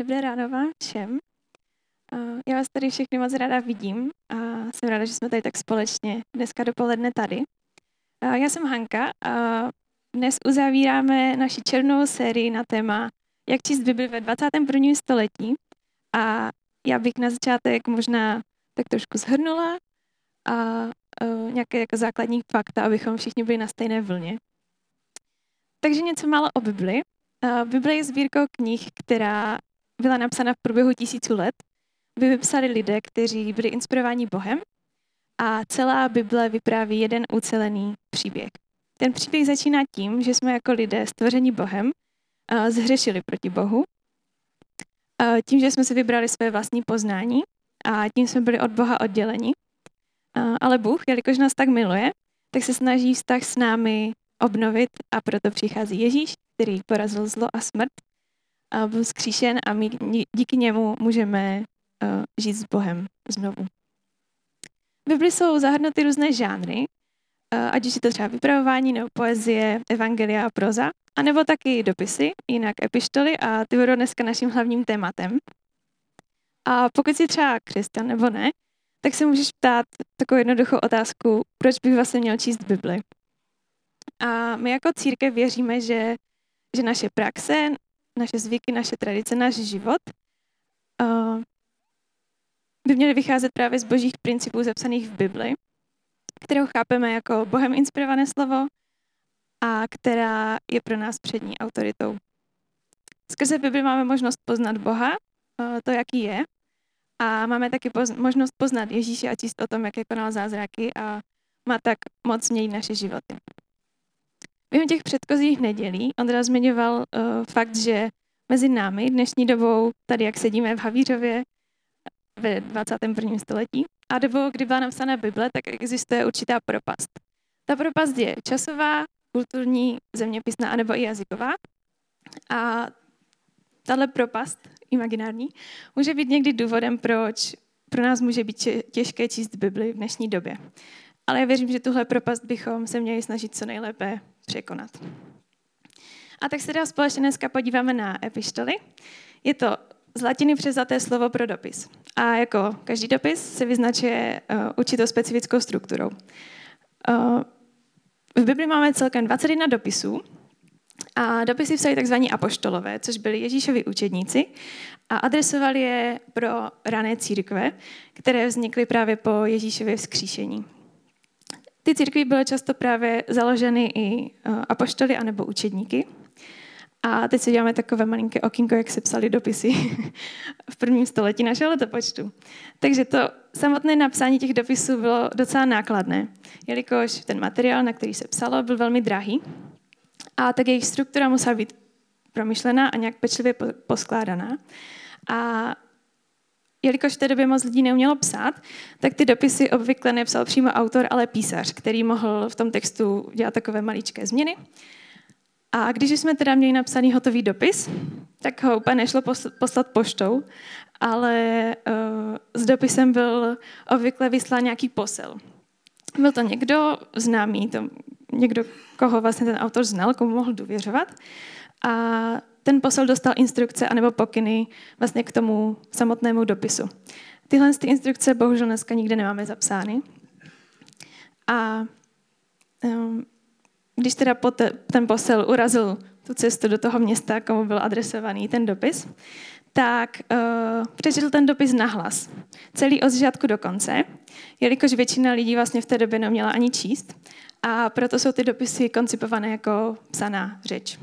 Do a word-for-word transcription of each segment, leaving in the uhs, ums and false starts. Dobré ráno vám všem. Já vás tady všechny moc ráda vidím a jsem ráda, že jsme tady tak společně dneska dopoledne tady. Já jsem Hanka a dnes uzavíráme naši černou sérii na téma Jak číst Bibli ve dvacátém prvním století. A já bych na začátek možná tak trošku shrnula a nějaké jako základní fakta, abychom všichni byli na stejné vlně. Takže něco málo o Bibli. Bible je sbírkou knih, která byla napsána v průběhu tisíců let. Bibli psali lidé, kteří byli inspirováni Bohem a celá Bible vypráví jeden ucelený příběh. Ten příběh začíná tím, že jsme jako lidé stvoření Bohem zhřešili proti Bohu. Tím, že jsme si vybrali své vlastní poznání a tím jsme byli od Boha odděleni. Ale Bůh, jelikož nás tak miluje, tak se snaží vztah s námi obnovit a proto přichází Ježíš, který porazil zlo a smrt, a byl vzkříšen a my díky němu můžeme uh, žít s Bohem znovu. V Bibli jsou zahrnuty různé žánry, uh, ať už je to třeba vypravování nebo poezie, evangelia a proza, anebo taky dopisy, jinak epištoly a ty budou dneska naším hlavním tématem. A pokud jsi třeba křesťan nebo ne, tak se můžeš ptát takovou jednoduchou otázku, proč bych vlastně měl číst Bibli. A my jako církev věříme, že, že naše praxe, naše zvyky, naše tradice, náš život uh, by měly vycházet právě z božích principů zapsaných v Bibli, kterou chápeme jako Bohem inspirované slovo a která je pro nás přední autoritou. Skrze Bibli máme možnost poznat Boha, uh, to, jaký je, a máme taky poz- možnost poznat Ježíše a číst o tom, jak je konal zázraky a má tak moc změnit naše životy. Během těch předchozích nedělí Ondra zmiňoval uh, fakt, že mezi námi dnešní dobou, tady jak sedíme v Havířově ve dvacátém prvním století, a dobou, kdy byla napsána Bible, tak existuje určitá propast. Ta propast je časová, kulturní, zeměpisná, anebo i jazyková. A tahle propast, imaginární, může být někdy důvodem, proč pro nás může být těžké číst Bibli v dnešní době. Ale já věřím, že tuhle propast bychom se měli snažit co nejlépe překonat. A tak se teda společně dneska podíváme na epištoly. Je to z latiny převzaté slovo pro dopis. A jako každý dopis se vyznačuje uh, určitou specifickou strukturou. Uh, v Bibli máme celkem dvacet jedna dopisů a dopisy psali tzv. Apoštolové, což byli Ježíšovi učedníci a adresovali je pro rané církve, které vznikly právě po Ježíšově vzkříšení. Ty církví byly často právě založeny i apoštoly anebo učedníky. A teď si děláme takové malinké okýnko, jak se psaly dopisy v prvním století našeho letopočtu. Takže to samotné napsání těch dopisů bylo docela nákladné, jelikož ten materiál, na který se psalo, byl velmi drahý. A tak jejich struktura musela být promyšlená a nějak pečlivě poskládaná. A jelikož v té době moc lidí neumělo psát, tak ty dopisy obvykle nepsal přímo autor, ale písař, který mohl v tom textu dělat takové maličké změny. A když jsme teda měli napsaný hotový dopis, tak ho úplně nešlo poslat poštou, ale uh, s dopisem byl obvykle vyslán nějaký posel. Byl to někdo známý, to někdo, koho vlastně ten autor znal, komu mohl důvěřovat. A ten posel dostal instrukce anebo pokyny vlastně k tomu samotnému dopisu. Tyhle ty instrukce bohužel dneska nikde nemáme zapsány. A um, když teda poté, ten posel urazil tu cestu do toho města, komu byl adresovaný ten dopis, tak uh, přečetl ten dopis nahlas. Celý od začátku do konce, jelikož většina lidí vlastně v té době neměla ani číst a proto jsou ty dopisy koncipované jako psaná řeč.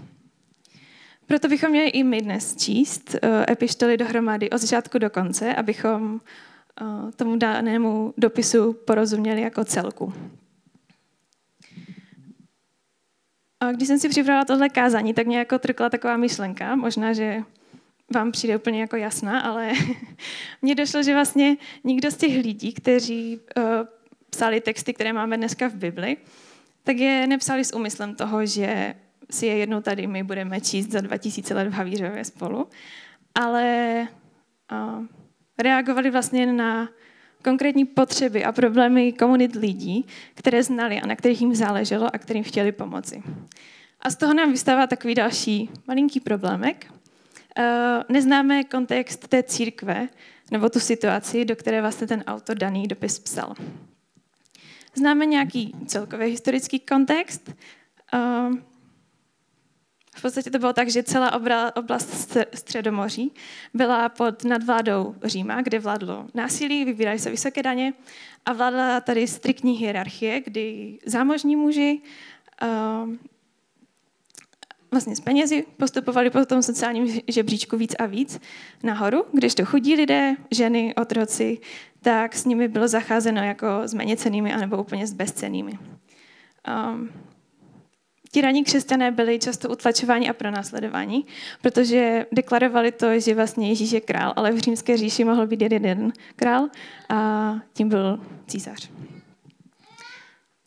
Proto bychom měli i my dnes číst uh, epištoly dohromady od začátku do konce, abychom uh, tomu danému dopisu porozuměli jako celku. A když jsem si připravila tohle kázání, tak mě jako trkla taková myšlenka, možná, že vám přijde úplně jako jasná, ale mně došlo, že vlastně nikdo z těch lidí, kteří uh, psali texty, které máme dneska v Bibli, tak je nepsali s úmyslem toho, že si je jednou tady my budeme číst za dva tisíce let v Havířově spolu, ale uh, reagovali vlastně na konkrétní potřeby a problémy komunit lidí, které znali a na kterých jim záleželo a kterým chtěli pomoci. A z toho nám vystává takový další malinký problémek, neznáme kontext té církve nebo tu situaci, do které vlastně ten autor daný dopis psal. Známe nějaký celkový historický kontext. V podstatě to bylo tak, že celá oblast Středomoří byla pod nadvládou Říma, kde vládlo násilí, vybírali se vysoké daně a vládla tady striktní hierarchie, kdy zámožní muži vlastně s penězi postupovali po tom sociálním žebříčku víc a víc nahoru, kdežto chudí lidé, ženy, otroci, tak s nimi bylo zacházeno jako s méněcennými anebo úplně s bezcennými. Um, ti ranní křesťané byli často utlačováni a pronásledováni, protože deklarovali to, že vlastně Ježíš je král, ale v římské říši mohl být jeden, jeden král a tím byl císař.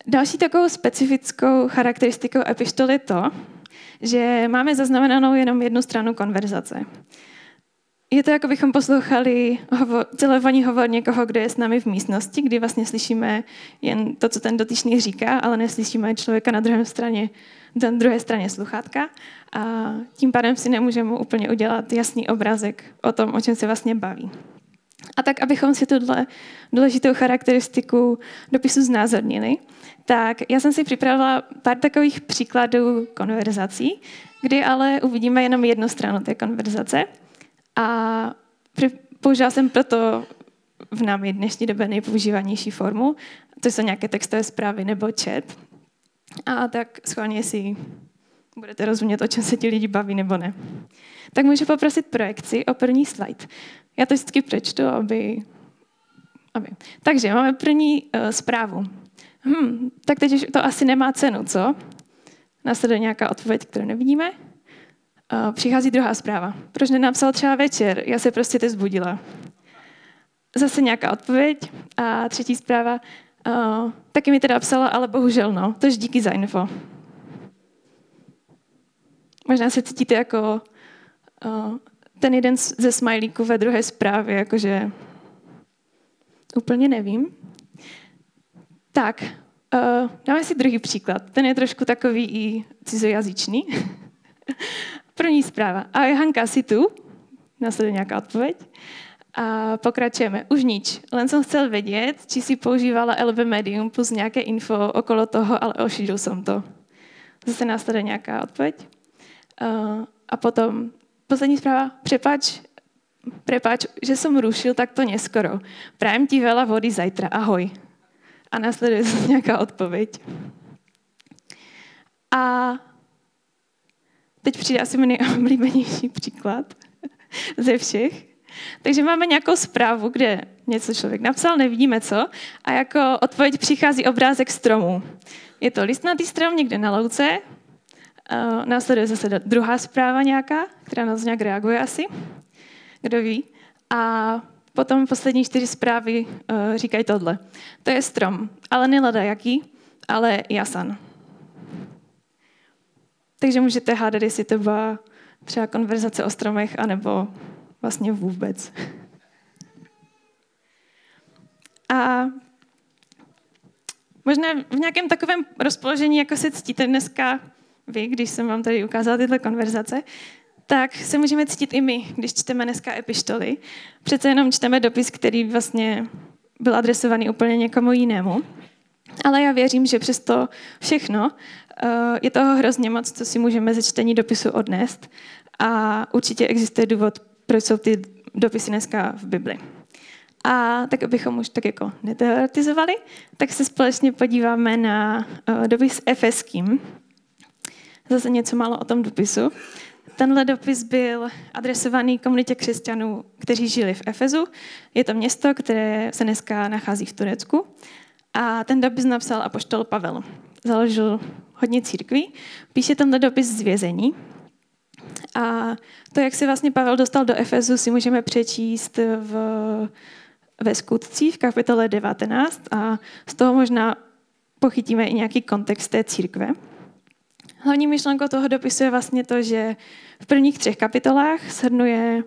Další takovou specifickou charakteristikou epištoly je to, že máme zaznamenanou jenom jednu stranu konverzace. Je to, jako bychom poslouchali hovo- telefonní hovor někoho, kdo je s námi v místnosti, kdy vlastně slyšíme jen to, co ten dotyčný říká, ale neslyšíme člověka na druhé straně, na druhé straně sluchátka a tím pádem si nemůžeme úplně udělat jasný obrázek o tom, o čem se vlastně baví. A tak, abychom si tuhle důležitou charakteristiku dopisu znázornili, tak já jsem si připravila pár takových příkladů konverzací, kdy ale uvidíme jenom jednu stranu té konverzace. A použila jsem proto v námi dnešní době nejpoužívanější formu, to jsou nějaké textové zprávy nebo chat. A tak schválně si budete rozumět, o čem se ti lidi baví nebo ne. Tak můžu poprosit projekci o první slide. Já to vždycky přečtu, aby... aby. Takže máme první uh, zprávu. Hm, tak teď už to asi nemá cenu, co? Následuje nějaká odpověď, kterou nevidíme. Uh, přichází druhá zpráva. Proč nenapsal třeba večer? Já se prostě teď zbudila. Zase nějaká odpověď. A třetí zpráva. Uh, taky mi teda psala, ale bohužel no. Tož díky za info. Možná se cítíte jako... Uh, ten jeden ze smajlíků ve druhé zprávě, jakože úplně nevím. Tak, uh, dáme si druhý příklad. Ten je trošku takový i cizojazyčný. První zpráva. Ahoj Hanka, jsi tu? Následuje nějaká odpověď. A pokračujeme. Už nič. Len jsem chtěl vědět, či si používala el bé Medium plus nějaké info okolo toho, ale ošidil jsem to. Zase následuje nějaká odpověď. Uh, a potom... Poslední zpráva. Přepač, přepač, že jsem rušil, tak to neskoro. Prajem ti veľa vody zajtra. Ahoj. A následuje se nějaká odpověď. A teď přijde asi mi nejoblíbenější příklad ze všech. Takže máme nějakou zprávu, kde něco člověk napsal, nevidíme co. A jako odpověď přichází obrázek stromu. Je to listnatý strom někde na louce. Uh, následuje zase druhá zpráva nějaká, která nás nějak reaguje asi, kdo ví. A potom poslední čtyři zprávy uh, říkají tohle. To je strom, ale nelada jaký, ale jasan. Takže můžete hádat, jestli to byla třeba konverzace o stromech, anebo vlastně vůbec. A možná v nějakém takovém rozpoložení, jako se cítíte dneska, vy, když jsem vám tady ukázala tyhle konverzace, tak se můžeme cítit i my, když čteme dneska epištoly. Přece jenom čteme dopis, který vlastně byl adresovaný úplně někomu jinému. Ale já věřím, že přesto všechno je toho hrozně moc, co si můžeme ze čtení dopisu odnést. A určitě existuje důvod, proč jsou ty dopisy dneska v Bibli. A tak, abychom už tak jako neteoretizovali, tak se společně podíváme na dopis efeským. Zase něco málo o tom dopisu. Tenhle dopis byl adresovaný komunitě křesťanů, kteří žili v Efezu. Je to město, které se dneska nachází v Turecku. A ten dopis napsal apoštol Pavel. Založil hodně církví. Píše tenhle dopis z vězení. A to, jak se vlastně Pavel dostal do Efezu, si můžeme přečíst v, ve Skutcích v kapitole devatenáct. A z toho možná pochytíme i nějaký kontext té církve. Hlavní myšlenkou toho dopisu je vlastně to, že v prvních třech kapitolách shrnuje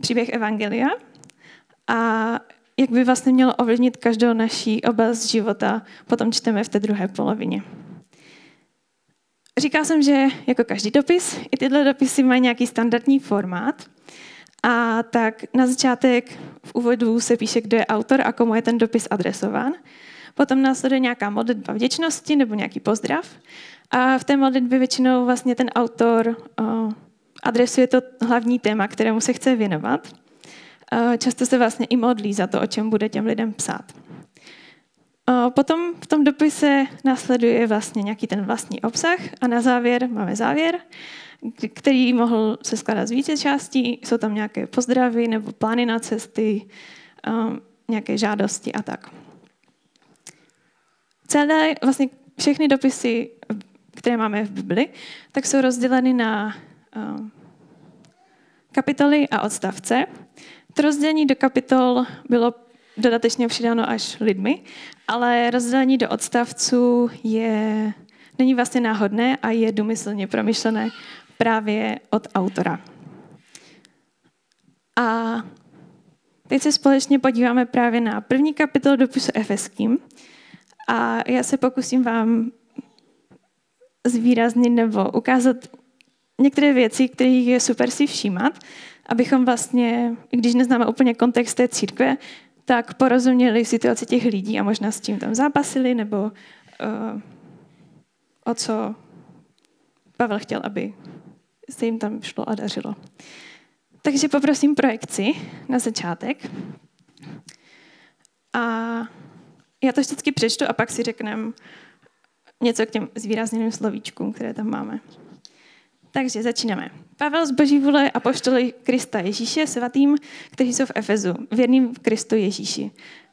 příběh Evangelia a jak by vlastně mělo ovlivnit každou naší oblast života, potom čteme v té druhé polovině. Říkal jsem, že jako každý dopis, i tyhle dopisy mají nějaký standardní formát. A tak na začátek v úvodu se píše, kdo je autor a komu je ten dopis adresován. Potom následuje nějaká modlitba vděčnosti nebo nějaký pozdrav. A v té modlitbě většinou vlastně ten autor o, adresuje to hlavní téma, kterému se chce věnovat. O, často se vlastně i modlí za to, o čem bude těm lidem psát. O, potom v tom dopise následuje vlastně nějaký ten vlastní obsah a na závěr máme závěr, který mohl se skládat z více částí. Jsou tam nějaké pozdravy nebo plány na cesty, um, nějaké žádosti a tak. Celé, vlastně všechny dopisy, které máme v Bibli, tak jsou rozděleny na um, kapitoly a odstavce. To rozdělení do kapitol bylo dodatečně přidáno až lidmi, ale rozdělení do odstavců je, není vlastně náhodné a je důmyslně promyšlené právě od autora. A teď se společně podíváme právě na první kapitolu dopisu Efeským a já se pokusím vám zvýraznit nebo ukázat některé věci, kterých je super si všímat, abychom vlastně, i když neznáme úplně kontext té církve, tak porozuměli situaci těch lidí a možná s tím tam zápasili nebo uh, o co Pavel chtěl, aby se jim tam šlo a dařilo. Takže poprosím projekci na začátek. A já to vždycky přečtu a pak si řekneme něco k těm zvýrazněným slovíčkům, které tam máme. Takže začínáme. Pavel z boží vůle a poštoli Krista Ježíše svatým, kteří jsou v Efezu, věrným v Kristu Ježíši.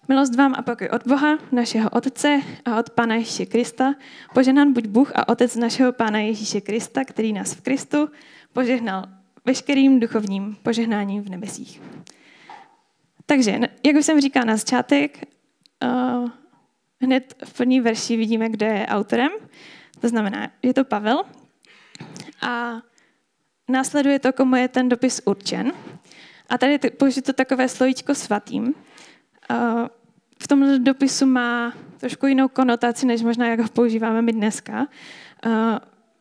Milost vám a pokoj od Boha, našeho Otce a od Pána Ježíše Krista. Poženán buď Bůh a Otec našeho Pána Ježíše Krista, který nás v Kristu požehnal veškerým duchovním požehnáním v nebesích. Takže, jak už jsem říkala na začátek, uh, hned v první verši vidíme, kdo je autorem. To znamená, je to Pavel. A následuje to, komu je ten dopis určen. A tady je použito takové slovíčko svatým. V tomhle dopisu má trošku jinou konotaci, než možná, jak ho používáme my dneska.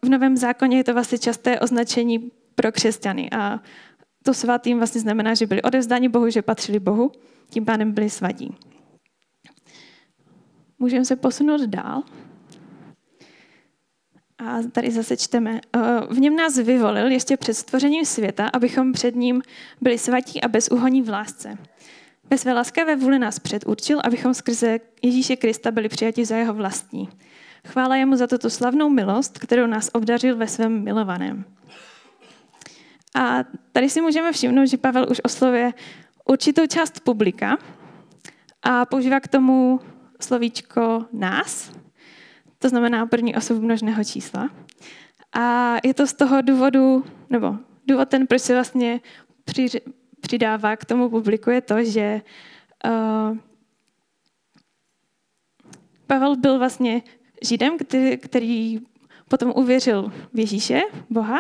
V Novém zákoně je to vlastně časté označení pro křesťany. A to svatým vlastně znamená, že byli odevzdáni Bohu, že patřili Bohu, tím pádem byli svatí. Můžeme se posunout dál. A tady zase čteme. V něm nás vyvolil ještě před stvořením světa, abychom před ním byli svatí a bezúhonní v lásce. Ve své laskavé vůli nás předurčil, abychom skrze Ježíše Krista byli přijati za jeho vlastní. Chvála jemu za tuto slavnou milost, kterou nás obdařil ve svém milovaném. A tady si můžeme všimnout, že Pavel už oslovuje určitou část publika a používá k tomu slovíčko nás, to znamená první osobu množného čísla. A je to z toho důvodu, nebo důvod ten, proč se vlastně při přidává k tomu publiku, je to, že uh, Pavel byl vlastně Židem, který, který potom uvěřil v Ježíše, Boha.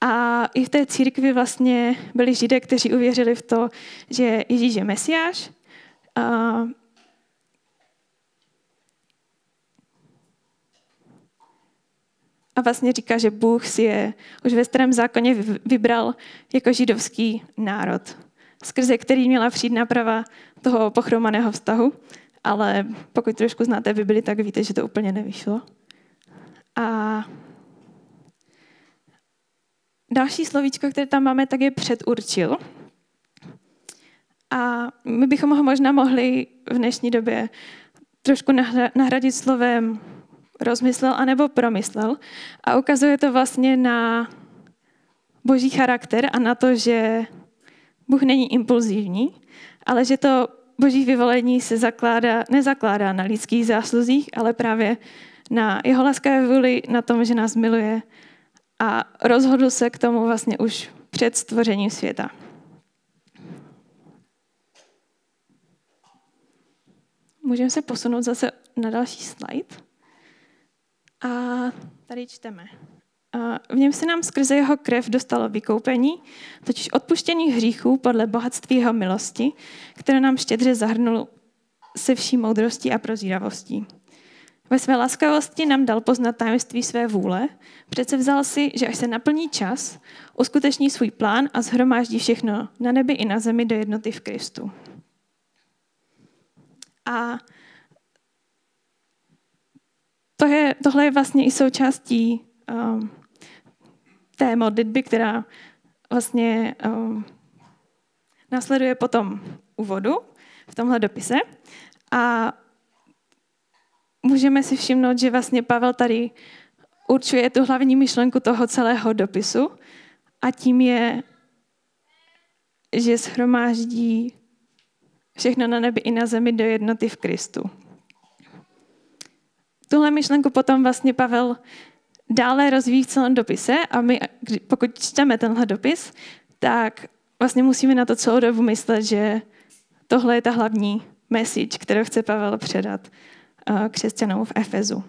A i v té církvi vlastně byli Židé, kteří uvěřili v to, že Ježíš je Mesiáš. Uh, A vlastně říká, že Bůh si je už ve Starém zákoně vybral jako židovský národ, skrze který měla přijít náprava toho pochromaného vztahu, ale pokud trošku znáte Bibli, tak víte, že to úplně nevyšlo. A další slovíčko, které tam máme, tak je předurčil. A my bychom ho možná mohli v dnešní době trošku nahradit slovem rozmyslel anebo promyslel a ukazuje to vlastně na boží charakter a na to, že Bůh není impulzivní, ale že to boží vyvolení se zakládá, nezakládá na lidských záslužích, ale právě na jeho laskavé vůli, na tom, že nás miluje a rozhodl se k tomu vlastně už před stvořením světa. Můžeme se posunout zase na další slide. A tady čteme. V něm se nám skrze jeho krev dostalo vykoupení, totiž odpuštění hříchů podle bohatství jeho milosti, které nám štědře zahrnul se vší moudrostí a prozíravostí. Ve své laskavosti nám dal poznat tajemství své vůle, přece vzal si, že až se naplní čas, uskuteční svůj plán a shromáždí všechno na nebi i na zemi do jednoty v Kristu. A to je, tohle je vlastně i součástí um, té modlitby, která vlastně um, následuje po tom úvodu v tomhle dopise. A můžeme si všimnout, že vlastně Pavel tady určuje tu hlavní myšlenku toho celého dopisu a tím je, že shromáždí všechno na nebi i na zemi do jednoty v Kristu. Tuhle myšlenku potom vlastně Pavel dále rozvíjí v celém dopise a my, pokud čteme tenhle dopis, tak vlastně musíme na to celou dobu myslet, že tohle je ta hlavní message, kterou chce Pavel předat křesťanům v Efezu.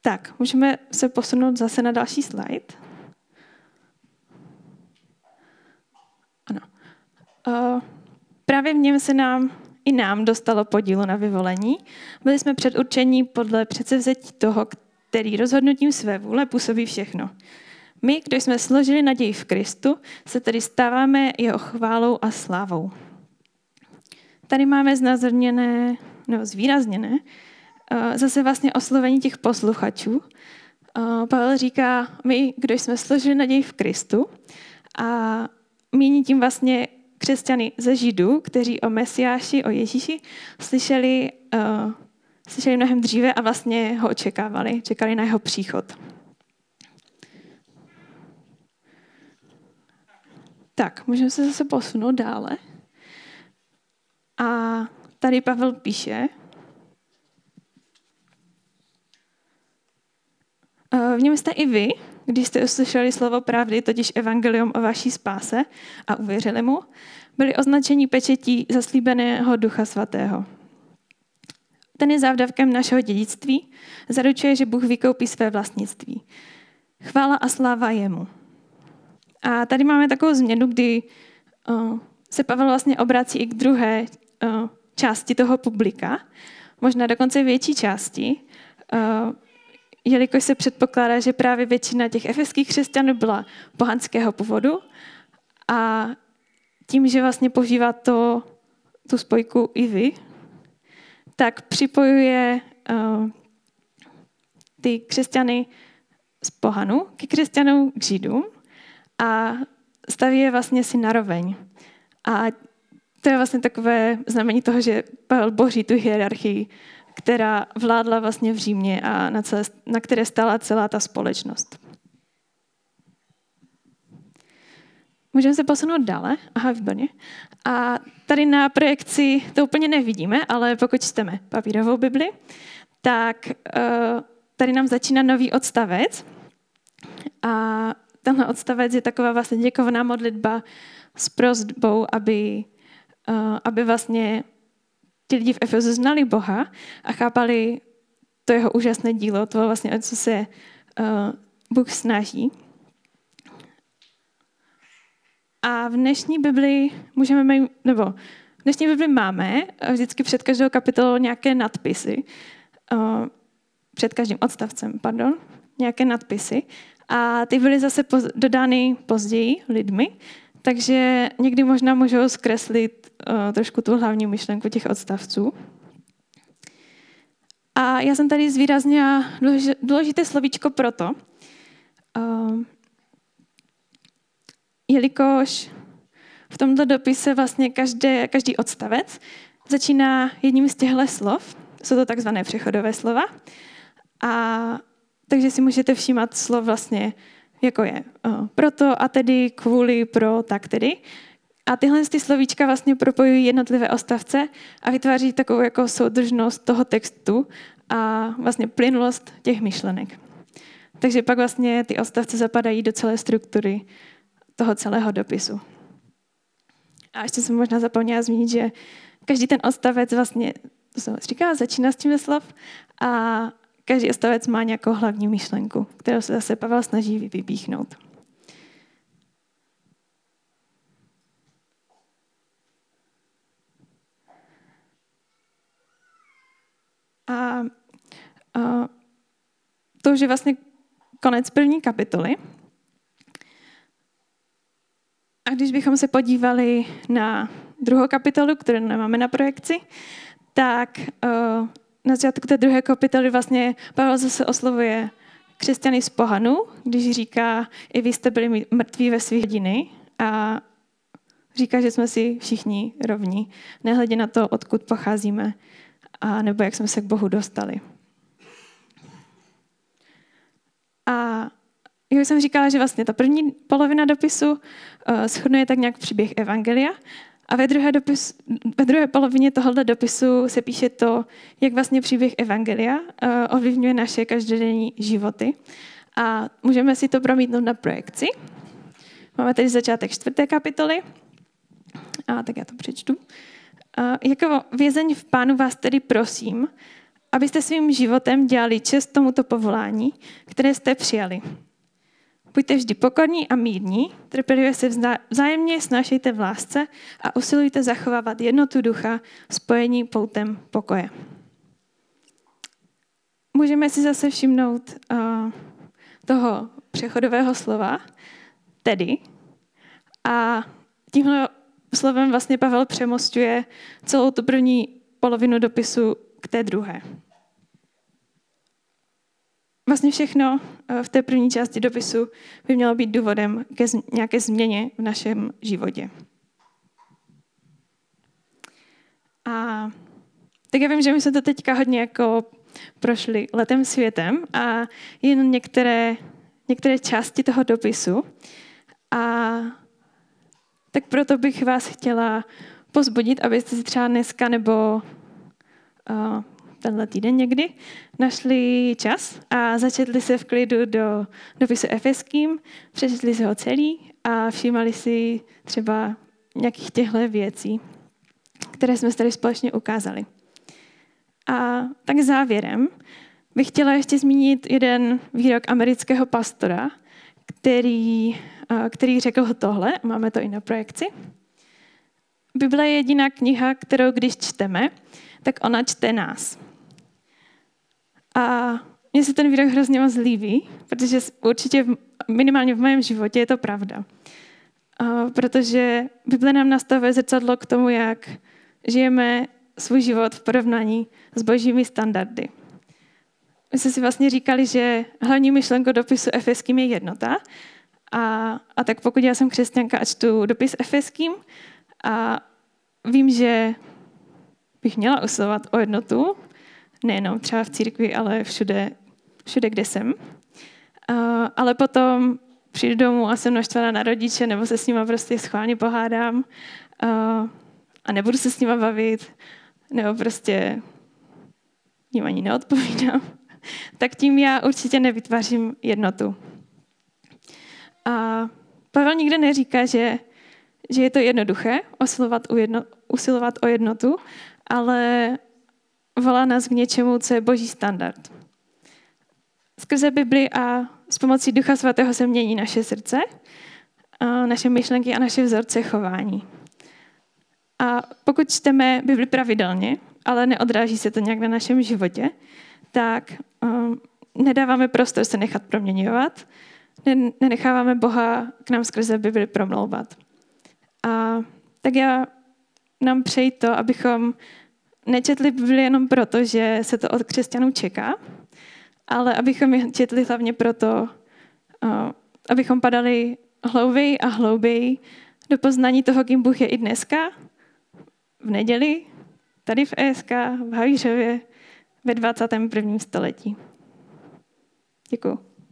Tak, můžeme se posunout zase na další slide. Ano. Uh, právě v něm se nám i nám dostalo podílu na vyvolení. Byli jsme předurčeni podle předsevzetí toho, který rozhodnutím své vůle působí všechno. My, kdo jsme složili naději v Kristu, se tedy stáváme jeho chválou a slávou. Tady máme znázorněné, nebo zvýrazněné, zase vlastně oslovení těch posluchačů. Pavel říká, my, kdo jsme složili naději v Kristu, a míní tím vlastně křesťany ze Židů, kteří o Mesiáši, o Ježíši slyšeli, uh, slyšeli mnohem dříve a vlastně ho očekávali, čekali na jeho příchod. Tak, můžeme se zase posunout dále. A tady Pavel píše. V něm jste i vy, když jste uslyšeli slovo pravdy, totiž evangelium o vaší spáse a uvěřili mu, byli označeni pečetí zaslíbeného Ducha Svatého. Ten je závdavkem našeho dědictví, zaručuje, že Bůh vykoupí své vlastnictví. Chvála a sláva jemu. A tady máme takovou změnu, kdy uh, se Pavel vlastně obrací i k druhé uh, části toho publika, možná dokonce větší části, uh, jelikož se předpokládá, že právě většina těch efeských křesťanů byla pohanského původu a tím, že vlastně používá to, tu spojku i vy, tak připojuje uh, ty křesťany z pohanů k křesťanům k židům a staví je vlastně si naroveň. A to je vlastně takové znamení toho, že Pavel boří tu hierarchii, která vládla vlastně v Římě a na, celé, na které stála celá ta společnost. Můžeme se posunout dále? Aha, výborně. A tady na projekci to úplně nevidíme, ale pokud čteme papírovou Bibli, tak tady nám začíná nový odstavec. A tenhle odstavec je taková vlastně děkovaná modlitba s prosbou, aby, aby vlastně ti lidi v Efezu znali Boha a chápali to jeho úžasné dílo, to vlastně, o co se uh, Bůh snaží. A v dnešní Bibli můžeme, nebo v dnešní Bibli máme vždycky před každou kapitolou nějaké nadpisy, uh, před každým odstavcem, pardon, nějaké nadpisy a ty byly zase poz, dodány později lidmi, takže někdy možná můžou zkreslit uh, trošku tu hlavní myšlenku těch odstavců. A já jsem tady zvýraznila důležité slovíčko proto, uh, jelikož v tomto dopise vlastně každé, každý odstavec začíná jedním z těchto slov, jsou to takzvané přechodové slova, a takže si můžete všímat slov vlastně jako je proto, a tedy, kvůli, pro, tak tedy. A tyhle ty slovíčka vlastně propojují jednotlivé odstavce a vytváří takovou jako soudržnost toho textu a vlastně plynulost těch myšlenek. Takže pak vlastně ty odstavce zapadají do celé struktury toho celého dopisu. A ještě jsem možná zapomněla zmínit, že každý ten odstavec vlastně, to jsem říkala, začíná s tím slov a každý odstavec má nějakou hlavní myšlenku, kterou se zase Pavel snaží vypíchnout. A, a to už je vlastně konec první kapitoly. A když bychom se podívali na druhou kapitolu, kterou nemáme na projekci, tak uh, na začátku té druhé kapitoly vlastně Pavel zase oslovuje křesťany z pohanů, když říká, i vy jste byli mrtví ve svých diny, a říká, že jsme si všichni rovní, nehledě na to, odkud pocházíme, a nebo jak jsme se k Bohu dostali. A jak jsem říkala, že vlastně ta první polovina dopisu uh, shodnuje tak nějak příběh Evangelia, a ve druhé, dopis, ve druhé polovině tohoto dopisu se píše to, jak vlastně příběh Evangelia uh, ovlivňuje naše každodenní životy. A můžeme si to promítnout na projekci. Máme tady začátek čtvrté kapitoly. A tak já to přečtu. Uh, jako vězeň v Pánu vás tedy prosím, abyste svým životem dělali čest tomuto povolání, které jste přijali. Buďte vždy pokorní a mírní, trpělivě se vzájemně snášejte v lásce a usilujte zachovávat jednotu ducha spojení poutem pokoje. Můžeme si zase všimnout uh, toho přechodového slova, tedy. A tímhle slovem vlastně Pavel přemosťuje celou tu první polovinu dopisu k té druhé. Vlastně všechno v té první části dopisu by mělo být důvodem ke nějaké změně v našem životě. A tak já vím, že my jsme to teďka hodně jako prošli letem světem a jen některé, některé části toho dopisu. A tak proto bych vás chtěla pozbudit, abyste si třeba dneska nebo uh, tenhle týden někdy, našli čas a začetli se v klidu do dopisu Efeským, přečetli se ho celý a všímali si třeba nějakých těchto věcí, které jsme tady společně ukázali. A tak závěrem bych chtěla ještě zmínit jeden výrok amerického pastora, který, který řekl tohle, máme to i na projekci. Bible je jediná kniha, kterou když čteme, tak ona čte nás. A mně se ten výrok hrozně moc líbí, protože určitě minimálně v mém životě je to pravda. A protože Bible nám nastavuje zrcadlo k tomu, jak žijeme svůj život v porovnání s božími standardy. My jsme si vlastně říkali, že hlavní myšlenkou dopisu Efeským je jednota. A, a tak pokud já jsem křesťanka a čtu dopis Efeským a vím, že bych měla usilovat o jednotu, nejenom třeba v církvi, ale všude, všude kde jsem. Uh, ale potom přijdu domů a jsem naštvaná na rodiče, nebo se s nima prostě schválně pohádám uh, a nebudu se s nima bavit, nebo prostě jim ani neodpovídám. Tak tím já určitě nevytvářím jednotu. A Pavel nikde neříká, že, že je to jednoduché usilovat o jednotu, ale volá nás k něčemu, co je boží standard. Skrze Bibli a s pomocí Ducha Svatého se mění naše srdce, naše myšlenky a naše vzorce chování. A pokud čteme Bibli pravidelně, ale neodráží se to nějak na našem životě, tak nedáváme prostor se nechat proměňovat, nenecháváme Boha k nám skrze Bibli promlouvat. A tak já nám přeji to, abychom nečetli Bibli jenom proto, že se to od křesťanů čeká, ale abychom je četli hlavně proto, abychom padali hlouběji a hlouběji do poznání toho, kým Bůh je i dneska, v neděli, tady v E S K, v Havířově, ve dvacátém prvním století. Děkuju.